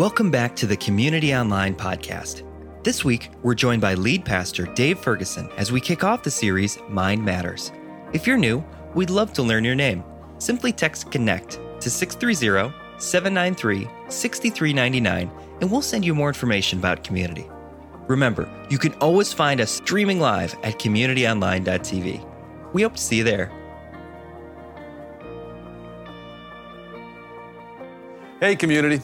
Welcome back to the Community Online Podcast. This week, we're joined by lead pastor Dave Ferguson as we kick off the series Mind Matters. If you're new, we'd love to learn your name. Simply text CONNECT to 630-793-6399 and we'll send you more information about community. Remember, you can always find us streaming live at communityonline.tv. We hope to see you there. Hey, community.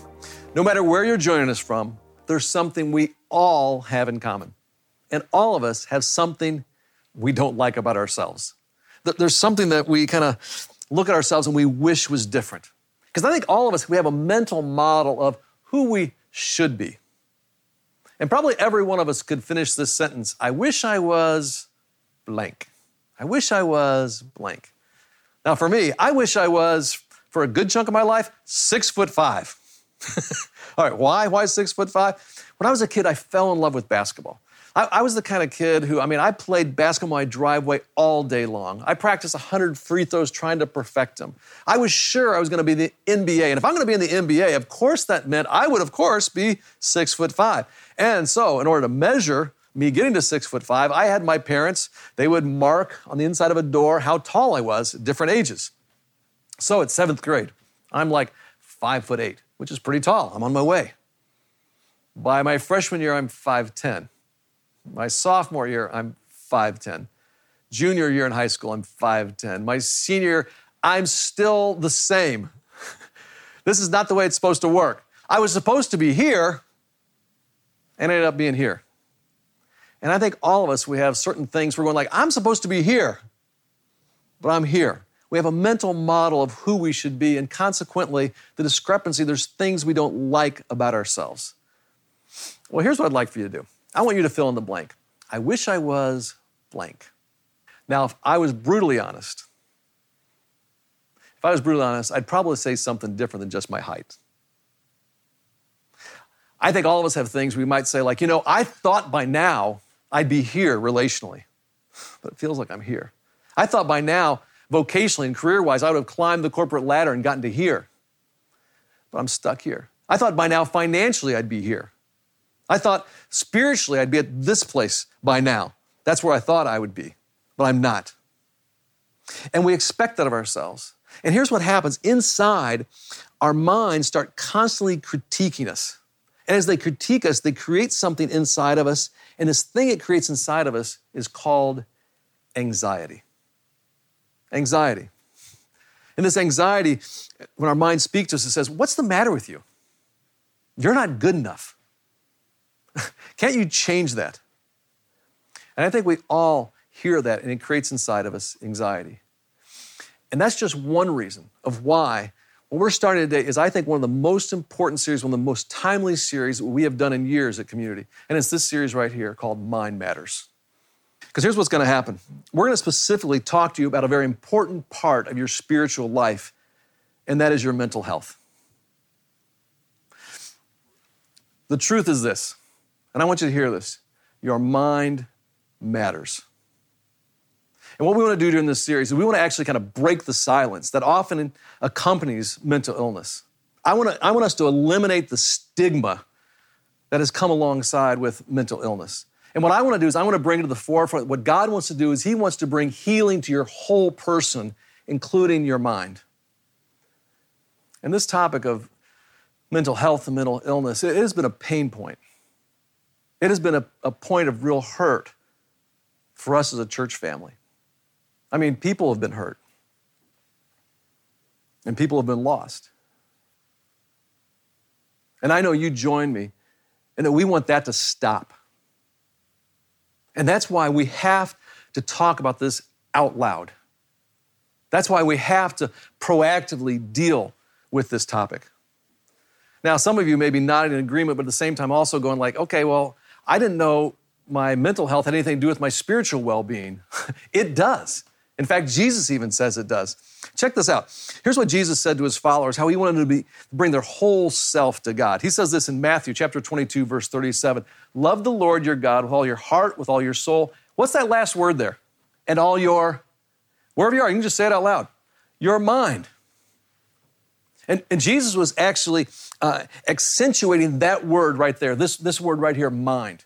No matter where you're joining us from, there's something we all have in common. And all of us have something we don't like about ourselves. There's something that we kind of look at ourselves and we wish was different. Because I think all of us, we have a mental model of who we should be. And probably every one of us could finish this sentence, I wish I was blank. I wish I was blank. Now for me, I wish I was, for a good chunk of my life, 6'5". All right, why? Why 6'5"? When I was a kid, I fell in love with basketball. I was the kind of kid who, I played basketball in my driveway all day long. I practiced 100 free throws trying to perfect them. I was sure I was going to be in the NBA. And if I'm going to be in the NBA, of course that meant I would, of course, be 6'5". And so in order to measure me getting to 6'5", I had my parents, they would mark on the inside of a door how tall I was at different ages. So at 7th grade, I'm like 5'8", which is pretty tall. I'm on my way. By my freshman year, I'm 5'10". My sophomore year, I'm 5'10". Junior year in high school, I'm 5'10". My senior year, I'm still the same. This is not the way it's supposed to work. I was supposed to be here and ended up being here. And I think all of us, we have certain things we're going like, I'm supposed to be here, but I'm here. We have a mental model of who we should be, and consequently, the discrepancy, there's things we don't like about ourselves. Well, here's what I'd like for you to do. I want you to fill in the blank. I wish I was blank. Now, if I was brutally honest, I'd probably say something different than just my height. I think all of us have things we might say like, I thought by now I'd be here relationally, but it feels like I'm here. I thought by now, vocationally and career-wise, I would have climbed the corporate ladder and gotten to here, but I'm stuck here. I thought by now financially I'd be here. I thought spiritually I'd be at this place by now. That's where I thought I would be, but I'm not. And we expect that of ourselves. And here's what happens. Inside, our minds start constantly critiquing us. And as they critique us, they create something inside of us. And this thing it creates inside of us is called anxiety. Anxiety. And this anxiety, when our mind speaks to us, it says, what's the matter with you? You're not good enough. Can't you change that? And I think we all hear that, and it creates inside of us anxiety. And that's just one reason of why what we're starting today is, I think, one of the most important series, one of the most timely series that we have done in years at Community. And it's this series right here called Mind Matters. Because here's what's going to happen. We're going to specifically talk to you about a very important part of your spiritual life, and that is your mental health. The truth is this, and I want you to hear this. Your mind matters. And what we want to do during this series is we want to actually kind of break the silence that often accompanies mental illness. I want us to eliminate the stigma that has come alongside with mental illness. And what I want to do is I want to bring to the forefront what God wants to do is he wants to bring healing to your whole person, including your mind. And this topic of mental health and mental illness, it has been a pain point. It has been a point of real hurt for us as a church family. People have been hurt. And people have been lost. And I know you join me in that we want that to stop. And that's why we have to talk about this out loud. That's why we have to proactively deal with this topic. Now, some of you may be not in agreement, but at the same time also going like, okay, well, I didn't know my mental health had anything to do with my spiritual well-being. It does. In fact, Jesus even says it does. Check this out. Here's what Jesus said to his followers, how he wanted them to bring their whole self to God. He says this in Matthew chapter 22, verse 37. Love the Lord your God with all your heart, with all your soul. What's that last word there? And all your, wherever you are, you can just say it out loud. Your mind. And Jesus was actually accentuating that word right there, this word right here, mind,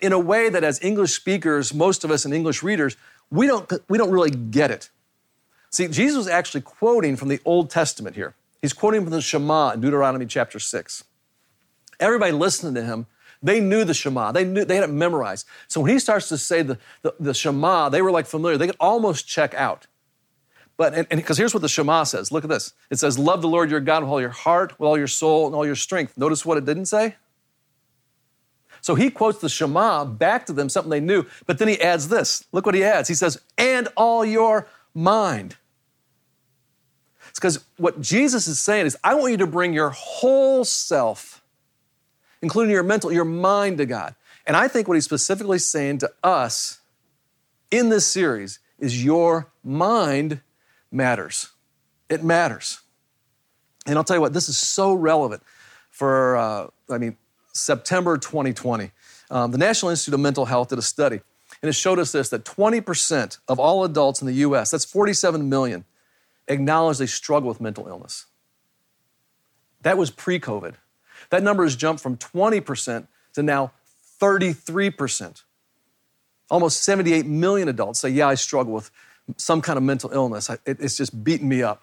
in a way that as English speakers, most of us and English readers, we don't really get it. See, Jesus was actually quoting from the Old Testament here. He's quoting from the Shema in Deuteronomy chapter 6. Everybody listening to him, they knew the Shema. They had it memorized. So when he starts to say the Shema, they were like familiar. They could almost check out. But because here's what the Shema says. Look at this. It says, love the Lord your God with all your heart, with all your soul, and all your strength. Notice what it didn't say. So he quotes the Shema back to them, something they knew. But then he adds this. Look what he adds. He says, and all your mind. It's because what Jesus is saying is, I want you to bring your whole self, including your mind to God. And I think what he's specifically saying to us in this series is your mind matters. It matters. And I'll tell you what, this is so relevant for, September 2020. The National Institute of Mental Health did a study, and it showed us this, that 20% of all adults in the U.S., that's 47 million, acknowledge they struggle with mental illness. That was pre-COVID. That number has jumped from 20% to now 33%. Almost 78 million adults say, yeah, I struggle with some kind of mental illness. It's just beating me up.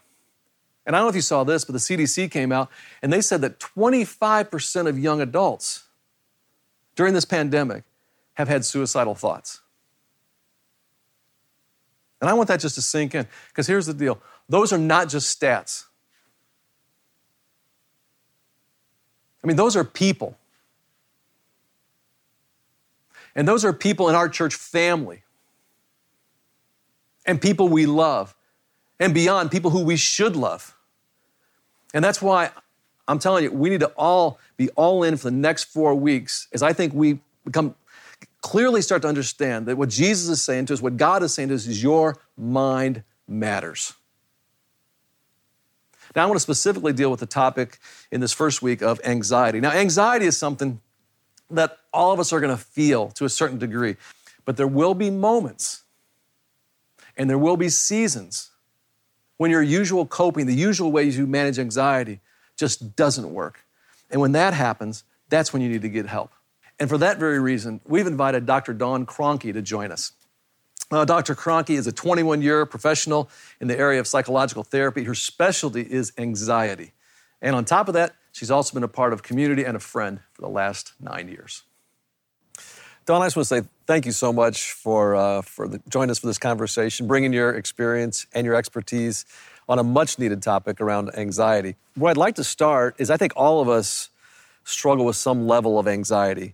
And I don't know if you saw this, but the CDC came out and they said that 25% of young adults during this pandemic have had suicidal thoughts. And I want that just to sink in, because here's the deal. Those are not just stats. I mean, those are people. And those are people in our church family and people we love and beyond, people who we should love. And that's why I'm telling you, we need to all be all in for the next 4 weeks, as I think we clearly start to understand that what Jesus is saying to us, what God is saying to us, is your mind matters. Now, I want to specifically deal with the topic in this first week of anxiety. Now, anxiety is something that all of us are going to feel to a certain degree, but there will be moments and there will be seasons when your usual coping, the usual ways you manage anxiety, just doesn't work. And when that happens, that's when you need to get help. And for that very reason, we've invited Dr. Dawn Kronke to join us. Dr. Kronke is a 21-year professional in the area of psychological therapy. Her specialty is anxiety. And on top of that, she's also been a part of community and a friend for the last 9 years. Dawn, I just want to say thank you so much for joining us for this conversation, bringing your experience and your expertise on a much-needed topic around anxiety. Where I'd like to start is I think all of us struggle with some level of anxiety.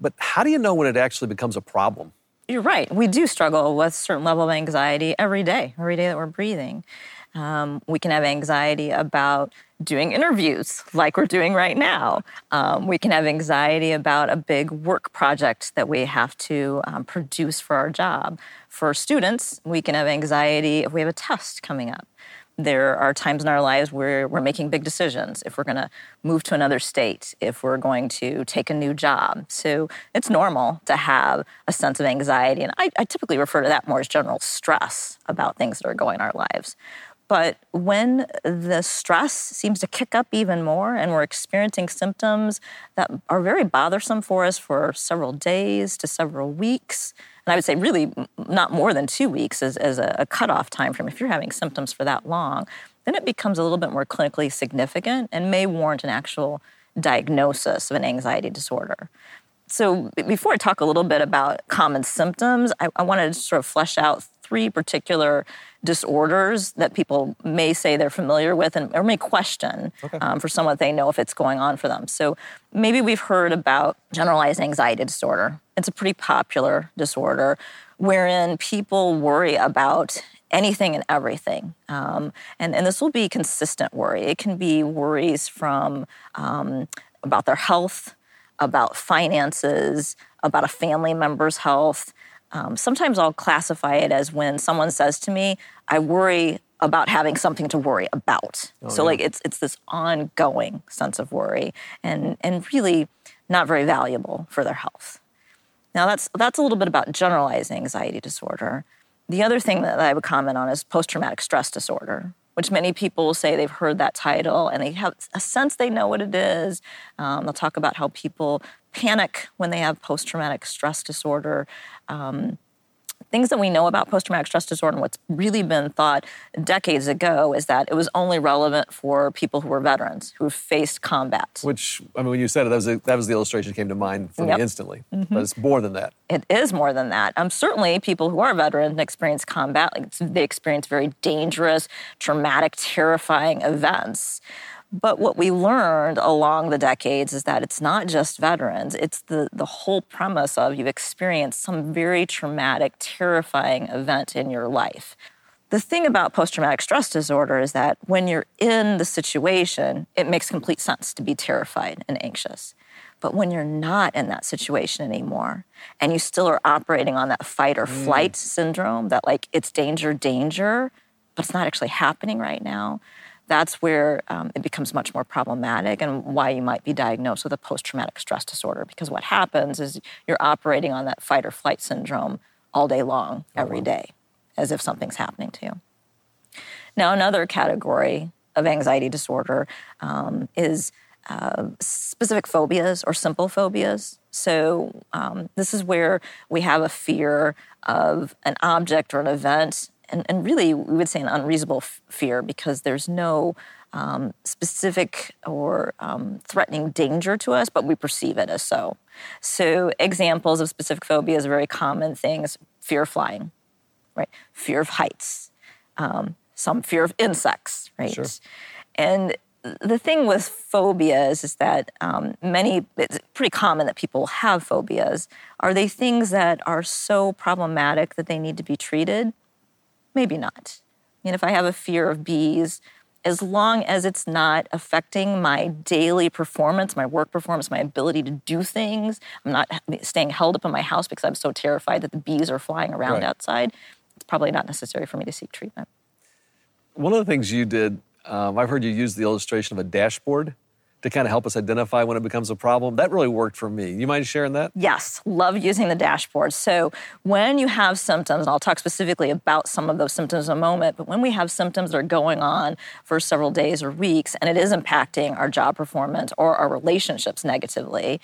But how do you know when it actually becomes a problem? You're right. We do struggle with a certain level of anxiety every day that we're breathing. We can have anxiety about doing interviews like we're doing right now. We can have anxiety about a big work project that we have to produce for our job. For students, we can have anxiety if we have a test coming up. There are times in our lives where we're making big decisions, if we're going to move to another state, if we're going to take a new job. So it's normal to have a sense of anxiety. And I typically refer to that more as general stress about things that are going in our lives. But when the stress seems to kick up even more and we're experiencing symptoms that are very bothersome for us for several days to several weeks, and I would say really not more than 2 weeks as a cutoff time frame, if you're having symptoms for that long, then it becomes a little bit more clinically significant and may warrant an actual diagnosis of an anxiety disorder. So before I talk a little bit about common symptoms, I wanted to sort of flesh out three particular disorders that people may say they're familiar with and or may question for someone they know if it's going on for them. So maybe we've heard about generalized anxiety disorder. It's a pretty popular disorder wherein people worry about anything and everything. And this will be consistent worry. It can be worries from about their health, about finances, about a family member's health. Sometimes I'll classify it as when someone says to me, I worry about having something to worry about. It's this ongoing sense of worry and really not very valuable for their health. Now that's a little bit about generalized anxiety disorder. The other thing that I would comment on is post-traumatic stress disorder. which many people say they've heard that title and they have a sense they know what it is. They'll talk about how people panic when they have post-traumatic stress disorder. Things that we know about post-traumatic stress disorder and what's really been thought decades ago is that it was only relevant for people who were veterans, who faced combat. Which, I mean, when you said it, that was the illustration that came to mind for me instantly. Mm-hmm. But it's more than that. It is more than that. Certainly, people who are veterans and experience combat, they experience very dangerous, traumatic, terrifying events. But what we learned along the decades is that it's not just veterans. It's the whole premise of you've experienced some very traumatic, terrifying event in your life. The thing about post-traumatic stress disorder is that when you're in the situation, it makes complete sense to be terrified and anxious. But when you're not in that situation anymore and you still are operating on that fight or flight syndrome, that like it's danger, but it's not actually happening right now, that's where it becomes much more problematic and why you might be diagnosed with a post-traumatic stress disorder. Because what happens is you're operating on that fight or flight syndrome all day long, every day, as if something's happening to you. Now, another category of anxiety disorder is specific phobias or simple phobias. So this is where we have a fear of an object or an event. And really, we would say an unreasonable fear because there's no specific or threatening danger to us, but we perceive it as so. So examples of specific phobias are very common things: fear of flying, right? Fear of heights, some fear of insects, right? Sure. And the thing with phobias is that it's pretty common that people have phobias. Are they things that are so problematic that they need to be treated? Maybe not. I mean, if I have a fear of bees, as long as it's not affecting my daily performance, my work performance, my ability to do things, I'm not staying held up in my house because I'm so terrified that the bees are flying around outside, it's probably not necessary for me to seek treatment. One of the things you did, I've heard you use the illustration of a dashboard to kind of help us identify when it becomes a problem. That really worked for me. You mind sharing that? Yes, love using the dashboard. So when you have symptoms, and I'll talk specifically about some of those symptoms in a moment, but when we have symptoms that are going on for several days or weeks, and it is impacting our job performance or our relationships negatively,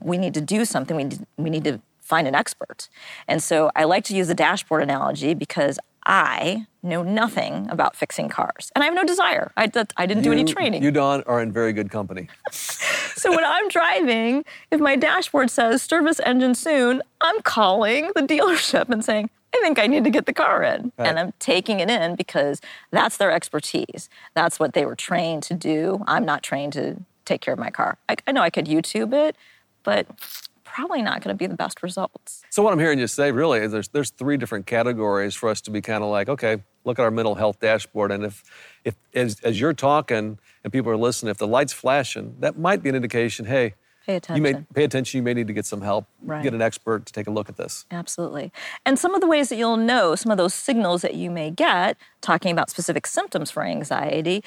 we need to do something. We need to find an expert. And so I like to use the dashboard analogy because I know nothing about fixing cars, and I have no desire. I didn't do any training. You, Dawn, are in very good company. So when I'm driving, if my dashboard says service engine soon, I'm calling the dealership and saying, I think I need to get the car in. Right. And I'm taking it in because that's their expertise. That's what they were trained to do. I'm not trained to take care of my car. I know I could YouTube it, but probably not going to be the best results. So what I'm hearing you say really is there's three different categories for us to be kind of like, okay, look at our mental health dashboard. And if as you're talking and people are listening, if the light's flashing, that might be an indication, hey, pay attention. You may need to get some help, get an expert to take a look at this. Absolutely. And some of the ways that you'll know, some of those signals that you may get, talking about specific symptoms for anxiety,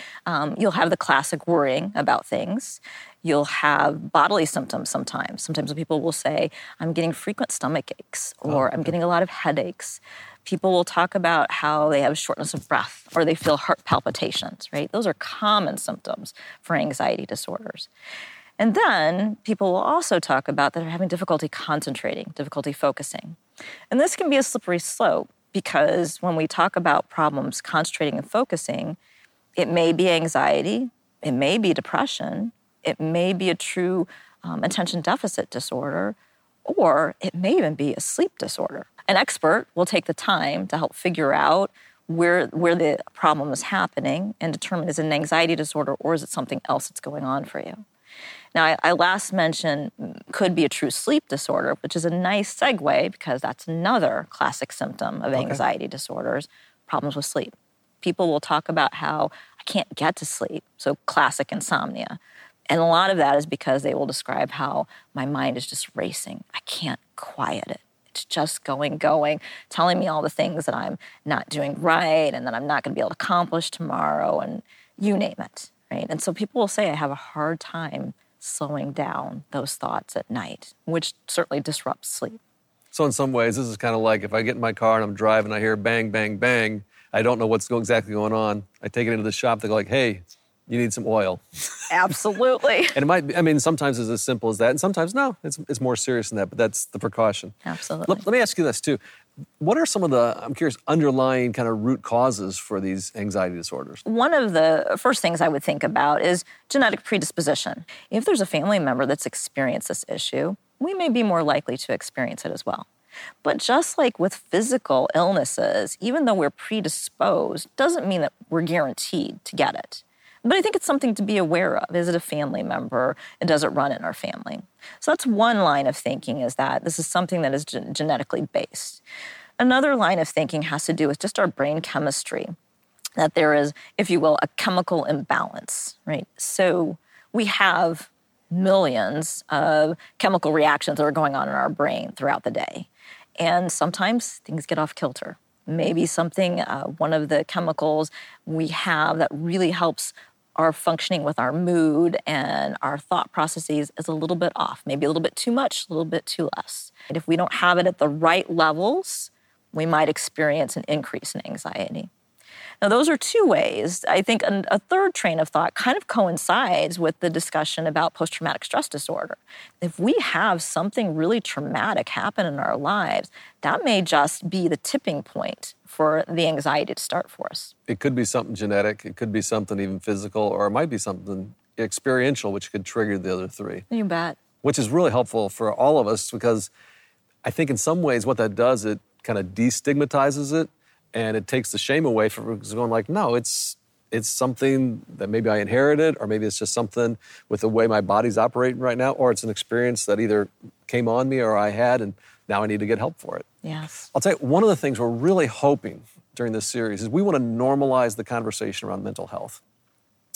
you'll have the classic worrying about things. You'll have bodily symptoms sometimes. Sometimes people will say, I'm getting frequent stomach aches, or I'm getting a lot of headaches. People will talk about how they have shortness of breath or they feel heart palpitations, right? Those are common symptoms for anxiety disorders. And then people will also talk about that they're having difficulty concentrating, difficulty focusing. And this can be a slippery slope because when we talk about problems concentrating and focusing, it may be anxiety, it may be depression, it may be a true attention deficit disorder, or it may even be a sleep disorder. An expert will take the time to help figure out where the problem is happening and determine is it an anxiety disorder or is it something else that's going on for you. Now, I last mentioned could be a true sleep disorder, which is a nice segue because that's another classic symptom of anxiety disorders, problems with sleep. People will talk about how I can't get to sleep, so classic insomnia. And a lot of that is because they will describe how my mind is just racing. I can't quiet it. It's just going, telling me all the things that I'm not doing right and that I'm not going to be able to accomplish tomorrow and you name it, right? And so people will say I have a hard time slowing down those thoughts at night, which certainly disrupts sleep. So in some ways, this is kind of like if I get in my car and I'm driving, I hear bang, bang, bang, I don't know what's exactly going on. I take it into the shop. They go like, hey, you need some oil. Absolutely. And it might be, I mean, sometimes it's as simple as that. And sometimes, no, it's more serious than that. But that's the precaution. Absolutely. Let me ask you this, too. What are some of the, I'm curious, underlying kind of root causes for these anxiety disorders? One of the first things I would think about is genetic predisposition. If there's a family member that's experienced this issue, we may be more likely to experience it as well. But just like with physical illnesses, even though we're predisposed, doesn't mean that we're guaranteed to get it. But I think it's something to be aware of. Is it a family member? And does it run in our family? So that's one line of thinking, is that this is something that is genetically based. Another line of thinking has to do with just our brain chemistry, that there is, if you will, a chemical imbalance, right? So we have millions of chemical reactions that are going on in our brain throughout the day. And sometimes things get off kilter. Maybe something, one of the chemicals we have that really helps our functioning with our mood and our thought processes is a little bit off, maybe a little bit too much, a little bit too less. And if we don't have it at the right levels, we might experience an increase in anxiety. Now, those are two ways. I think a third train of thought kind of coincides with the discussion about post-traumatic stress disorder. If we have something really traumatic happen in our lives, that may just be the tipping point for the anxiety to start for us. It could be something genetic, it could be something even physical, or it might be something experiential, which could trigger the other three. You bet. Which is really helpful for all of us, because I think in some ways what that does, it kind of destigmatizes it. And it takes the shame away from going like, no, it's something that maybe I inherited, or maybe it's just something with the way my body's operating right now, or it's an experience that either came on me or I had, and now I need to get help for it. Yes. I'll tell you, one of the things we're really hoping during this series is we want to normalize the conversation around mental health.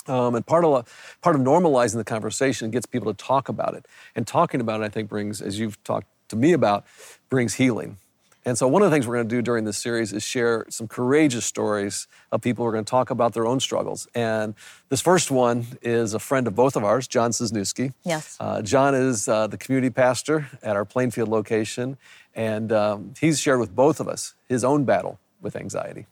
And part of normalizing the conversation gets people to talk about it. And talking about it, I think, brings, as you've talked to me about, brings healing. And so one of the things we're going to do during this series is share some courageous stories of people who are going to talk about their own struggles. And this first one is a friend of both of ours, John Szniewski. Yes. John is the community pastor at our Plainfield location, and he's shared with both of us his own battle with anxiety.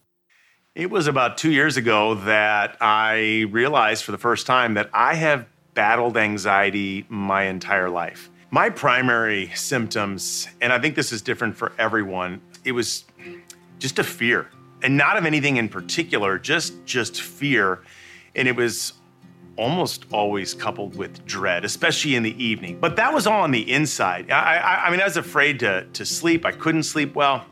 It was about 2 years ago that I realized for the first time that I have battled anxiety my entire life. My primary symptoms, and I think this is different for everyone, it was just a fear, and not of anything in particular, just fear. And it was almost always coupled with dread, especially in the evening. But that was all on the inside. I mean, I was afraid to sleep. I couldn't sleep well,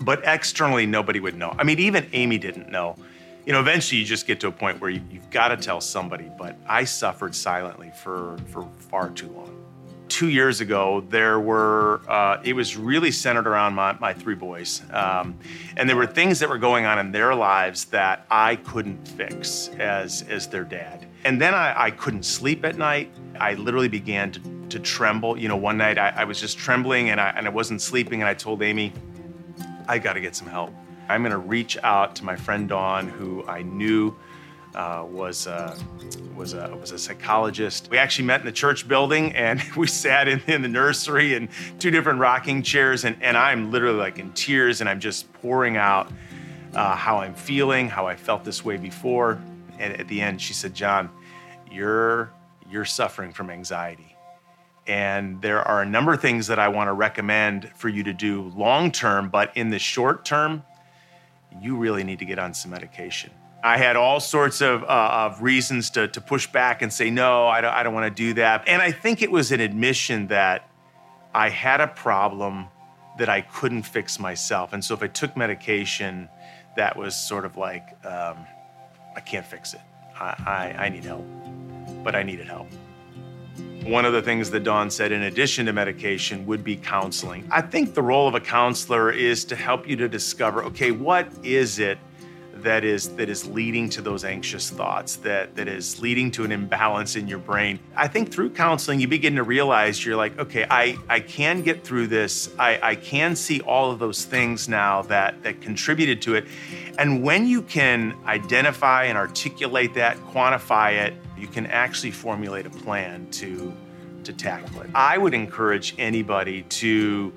but externally, nobody would know. I mean, even Amy didn't know. You know, eventually you just get to a point where you've got to tell somebody, but I suffered silently for far too long. 2 years ago, there were, it was really centered around my three boys. And there were things that were going on in their lives that I couldn't fix as their dad. And then I couldn't sleep at night. I literally began to tremble. You know, one night I was just trembling and I wasn't sleeping. And I told Amy, I gotta get some help. I'm gonna reach out to my friend Dawn, who I knew was a psychologist. We actually met in the church building, and we sat in the nursery in two different rocking chairs, and I'm literally like in tears, and I'm just pouring out how I'm feeling, how I felt this way before. And at the end, she said, John, you're suffering from anxiety. And there are a number of things that I want to recommend for you to do long-term, but in the short term, you really need to get on some medication. I had all sorts of reasons to push back and say, no, I don't want to do that. And I think it was an admission that I had a problem that I couldn't fix myself. And so if I took medication, that was sort of like, I can't fix it. I need help, but I needed help. One of the things that Dawn said, in addition to medication, would be counseling. I think the role of a counselor is to help you to discover, okay, what is it that is leading to those anxious thoughts, that is leading to an imbalance in your brain. I think through counseling, you begin to realize, you're like, okay, I can get through this. I can see all of those things now that contributed to it. And when you can identify and articulate that, quantify it, you can actually formulate a plan to tackle it. I would encourage anybody to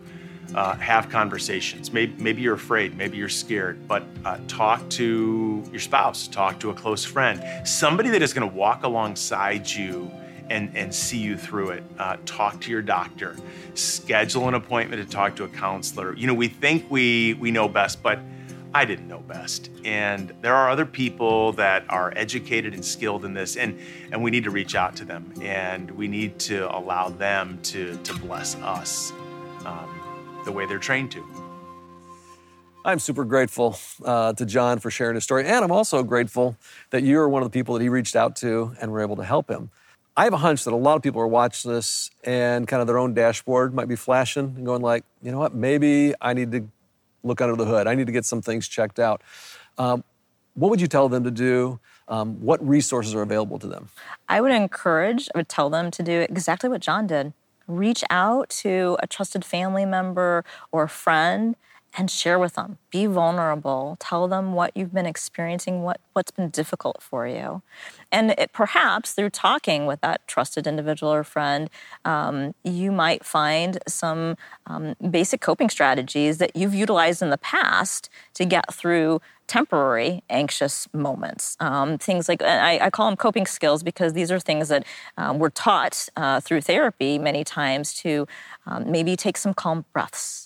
have conversations. Maybe you're afraid, maybe you're scared, but talk to your spouse, talk to a close friend, somebody that is gonna walk alongside you and see you through it. Talk to your doctor, schedule an appointment to talk to a counselor. You know, we think we know best, but I didn't know best. And there are other people that are educated and skilled in this, and we need to reach out to them, and we need to allow them to bless us the way they're trained to. I'm super grateful to John for sharing his story, and I'm also grateful that you're one of the people that he reached out to and were able to help him. I have a hunch that a lot of people are watching this and kind of their own dashboard might be flashing and going like, you know what, maybe I need to look under the hood. I need to get some things checked out. What would you tell them to do? What resources are available to them? I would tell them to do exactly what John did. Reach out to a trusted family member or a friend and share with them. Be vulnerable. Tell them what you've been experiencing, what's been difficult for you. And perhaps through talking with that trusted individual or friend, you might find some basic coping strategies that you've utilized in the past to get through temporary anxious moments. Things like, I call them coping skills because these are things that we're taught through therapy many times to maybe take some calm breaths.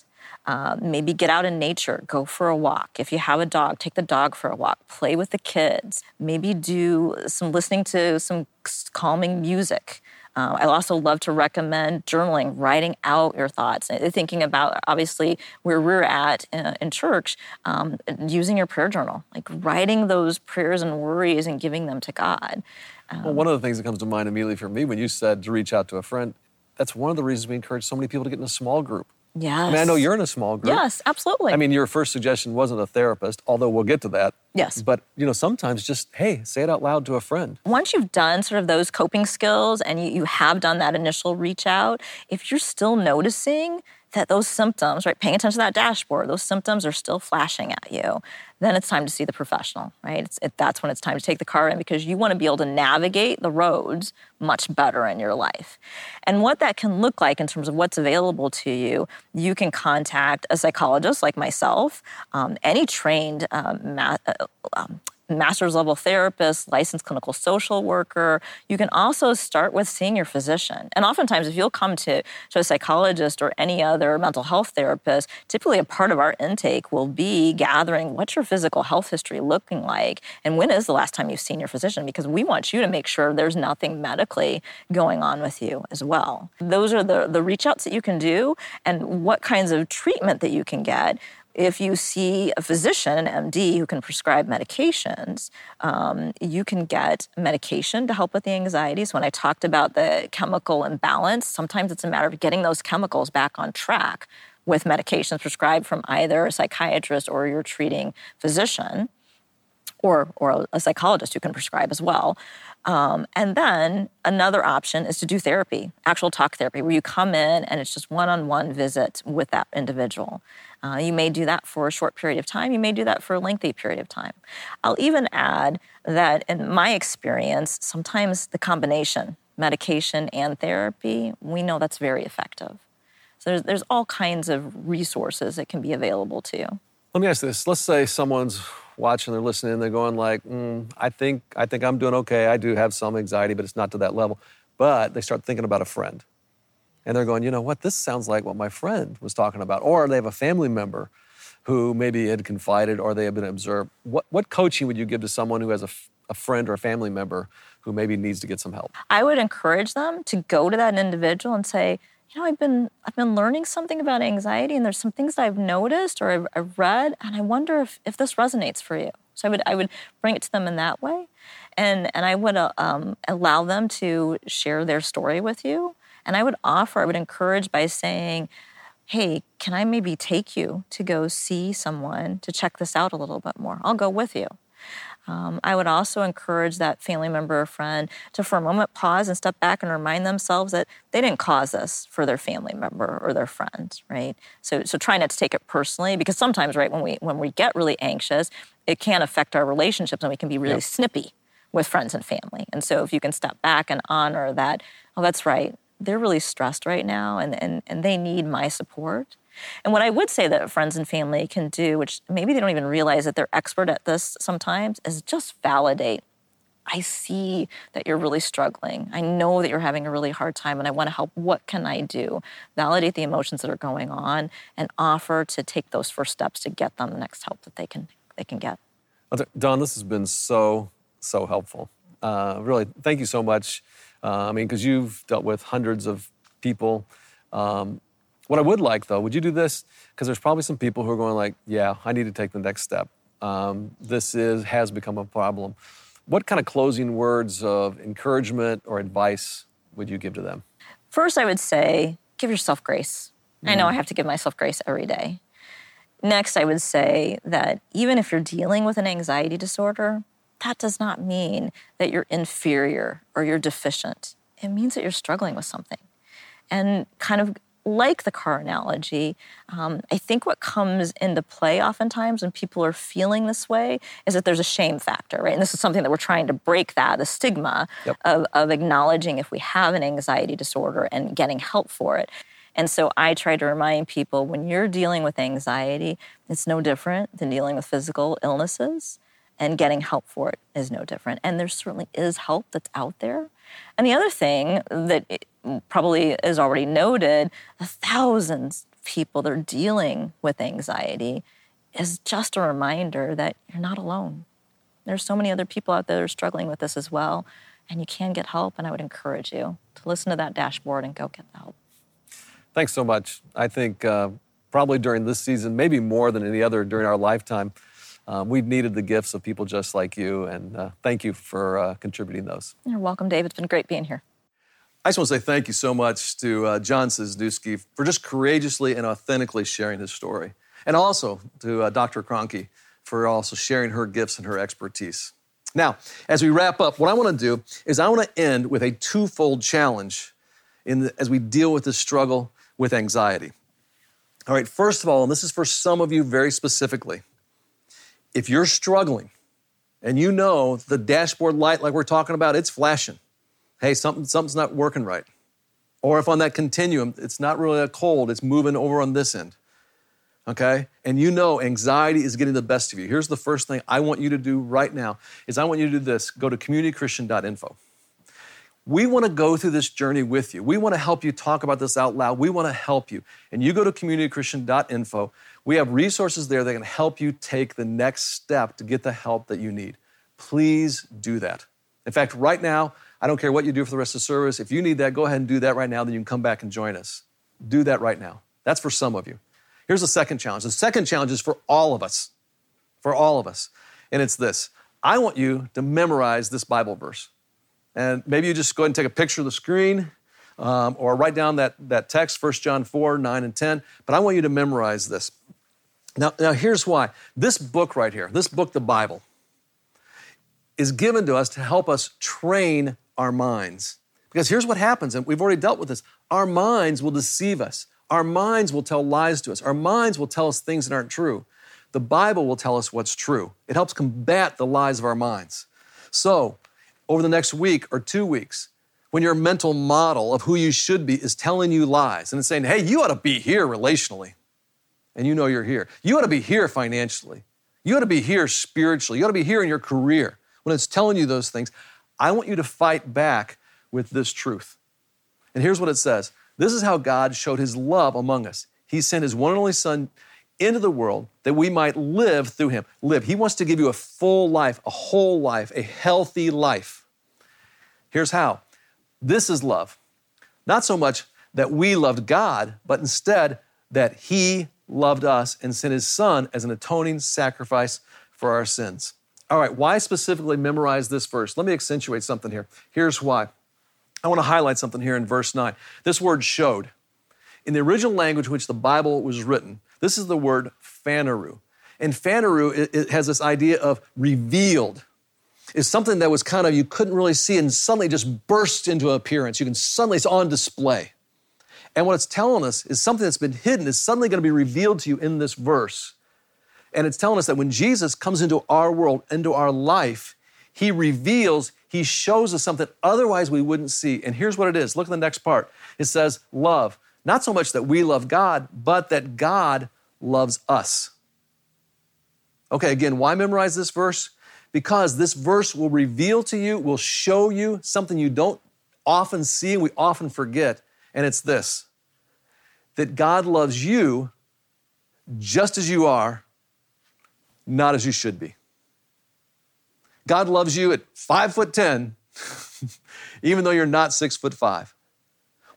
Maybe get out in nature, go for a walk. If you have a dog, take the dog for a walk, play with the kids, maybe do some listening to some calming music. I also love to recommend journaling, writing out your thoughts, thinking about, obviously, where we're at in church, using your prayer journal, like writing those prayers and worries and giving them to God. Well, one of the things that comes to mind immediately for me when you said to reach out to a friend, that's one of the reasons we encourage so many people to get in a small group. Yes. I mean, I know you're in a small group. Yes, absolutely. I mean, your first suggestion wasn't a therapist, although we'll get to that. Yes. But, you know, sometimes just, hey, say it out loud to a friend. Once you've done sort of those coping skills and you have done that initial reach out, if you're still noticing that those symptoms, right, paying attention to that dashboard, those symptoms are still flashing at you, then it's time to see the professional, right? That's when it's time to take the car in because you want to be able to navigate the roads much better in your life. And what that can look like in terms of what's available to you, you can contact a psychologist like myself, any trained master's level therapist, licensed clinical social worker. You can also start with seeing your physician. And oftentimes, if you'll come to a psychologist or any other mental health therapist, typically a part of our intake will be gathering what's your physical health history looking like and when is the last time you've seen your physician, because we want you to make sure there's nothing medically going on with you as well. Those are the reach outs that you can do and what kinds of treatment that you can get. If you see a physician, an MD, who can prescribe medications, you can get medication to help with the anxieties. When I talked about the chemical imbalance, sometimes it's a matter of getting those chemicals back on track with medications prescribed from either a psychiatrist or your treating physician or a psychologist who can prescribe as well. And then another option is to do therapy, actual talk therapy, where you come in and it's just one-on-one visit with that individual. You may do that for a short period of time. You may do that for a lengthy period of time. I'll even add that in my experience, sometimes the combination, medication and therapy, we know that's very effective. So there's all kinds of resources that can be available to you. Let me ask this. Let's say someone's watching, they're listening, they're going like, I think I'm doing okay. I do have some anxiety, but it's not to that level. But they start thinking about a friend. And they're going, you know what, this sounds like what my friend was talking about. Or they have a family member who maybe had confided or they have been observed. What coaching would you give to someone who has a friend or a family member who maybe needs to get some help? I would encourage them to go to that individual and say, you know, I've been learning something about anxiety and there's some things that I've noticed or I've read, and I wonder if this resonates for you. So I would bring it to them in that way. And I would allow them to share their story with you. And I would encourage by saying, hey, can I maybe take you to go see someone to check this out a little bit more? I'll go with you. I would also encourage that family member or friend to, for a moment, pause and step back and remind themselves that they didn't cause this for their family member or their friends, right? So try not to take it personally, because sometimes, right, when we get really anxious, it can affect our relationships and we can be really snippy with friends and family. And so if you can step back and honor that, oh, that's right, they're really stressed right now and they need my support. And what I would say that friends and family can do, which maybe they don't even realize that they're expert at this sometimes, is just validate. I see that you're really struggling. I know that you're having a really hard time and I want to help. What can I do? Validate the emotions that are going on and offer to take those first steps to get them the next help that they can get. Dawn, this has been so helpful. Really, thank you so much. Because you've dealt with hundreds of people. What I would like, though, would you do this? Because there's probably some people who are going like, yeah, I need to take the next step. This has become a problem. What kind of closing words of encouragement or advice would you give to them? First, I would say, give yourself grace. I know I have to give myself grace every day. Next, I would say that even if you're dealing with an anxiety disorder, that does not mean that you're inferior or you're deficient. It means that you're struggling with something. And kind of like the car analogy, I think what comes into play oftentimes when people are feeling this way is that there's a shame factor, right? And this is something that we're trying to break that, the stigma of acknowledging if we have an anxiety disorder and getting help for it. And so I try to remind people, when you're dealing with anxiety, it's no different than dealing with physical illnesses. And getting help for it is no different. And there certainly is help that's out there. And the other thing that probably is already noted, the thousands of people that are dealing with anxiety, is just a reminder that you're not alone. There's so many other people out there that are struggling with this as well, and you can get help, and I would encourage you to listen to that dashboard and go get the help. Thanks so much. I think probably during this season, maybe more than any other during our lifetime, we've needed the gifts of people just like you, and thank you for contributing those. You're welcome, Dave. It's been great being here. I just want to say thank you so much to John Szniewski for just courageously and authentically sharing his story, and also to Dr. Kronke for also sharing her gifts and her expertise. Now, as we wrap up, what I want to do is I want to end with a twofold challenge as we deal with this struggle with anxiety. All right, first of all, and this is for some of you very specifically, if you're struggling and you know the dashboard light like we're talking about, it's flashing. Hey, something's not working right. Or if on that continuum, it's not really a cold, it's moving over on this end, okay? And you know anxiety is getting the best of you. Here's the first thing I want you to do right now is I want you to do this. Go to communitychristian.info. We want to go through this journey with you. We want to help you talk about this out loud. We want to help you. And you go to communitychristian.info. We have resources there that can help you take the next step to get the help that you need. Please do that. In fact, right now, I don't care what you do for the rest of the service. If you need that, go ahead and do that right now. Then you can come back and join us. Do that right now. That's for some of you. Here's the second challenge. The second challenge is for all of us. For all of us. And it's this. I want you to memorize this Bible verse. And maybe you just go ahead and take a picture of the screen or write down that text, 1 John 4, 9, and 10. But I want you to memorize this. Now, here's why. This book right here, this book, the Bible, is given to us to help us train our minds. Because here's what happens, and we've already dealt with this. Our minds will deceive us. Our minds will tell lies to us. Our minds will tell us things that aren't true. The Bible will tell us what's true. It helps combat the lies of our minds. So, over the next week or 2 weeks, when your mental model of who you should be is telling you lies and it's saying, hey, you ought to be here relationally, and you know you're here. You ought to be here financially. You ought to be here spiritually. You ought to be here in your career. When it's telling you those things, I want you to fight back with this truth. And here's what it says. This is how God showed his love among us. He sent his one and only son into the world that we might live through him. Live. He wants to give you a full life, a whole life, a healthy life. Here's how. This is love. Not so much that we loved God, but instead that he loved us and sent his son as an atoning sacrifice for our sins. All right, why specifically memorize this verse? Let me accentuate something here. Here's why. I want to highlight something here in verse 9. This word showed. In the original language in which the Bible was written, this is the word phaneru. And phaneru, it has this idea of revealed. Is something that was kind of, you couldn't really see and suddenly just burst into appearance. You can suddenly, it's on display. And what it's telling us is something that's been hidden is suddenly going to be revealed to you in this verse. And it's telling us that when Jesus comes into our world, into our life, he reveals, he shows us something otherwise we wouldn't see. And here's what it is. Look at the next part. It says, love. Not so much that we love God, but that God loves us. Okay, again, why memorize this verse? Because this verse will reveal to you, will show you something you don't often see and we often forget, and it's this, that God loves you just as you are, not as you should be. God loves you at 5'10", even though you're not 6'5".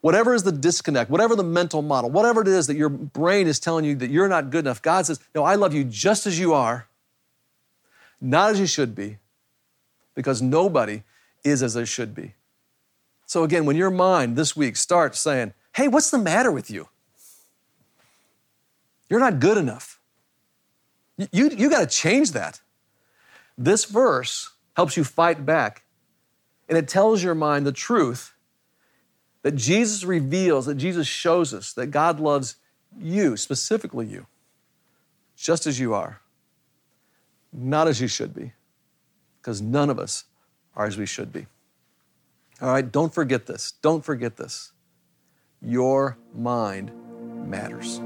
Whatever is the disconnect, whatever the mental model, whatever it is that your brain is telling you that you're not good enough, God says, no, I love you just as you are, not as you should be, because nobody is as they should be. So again, when your mind this week starts saying, hey, what's the matter with you? You're not good enough. You got to change that. This verse helps you fight back, and it tells your mind the truth that Jesus reveals, that Jesus shows us that God loves you, specifically you, just as you are, not as you should be, because none of us are as we should be. All right, don't forget this. Don't forget this. Your mind matters.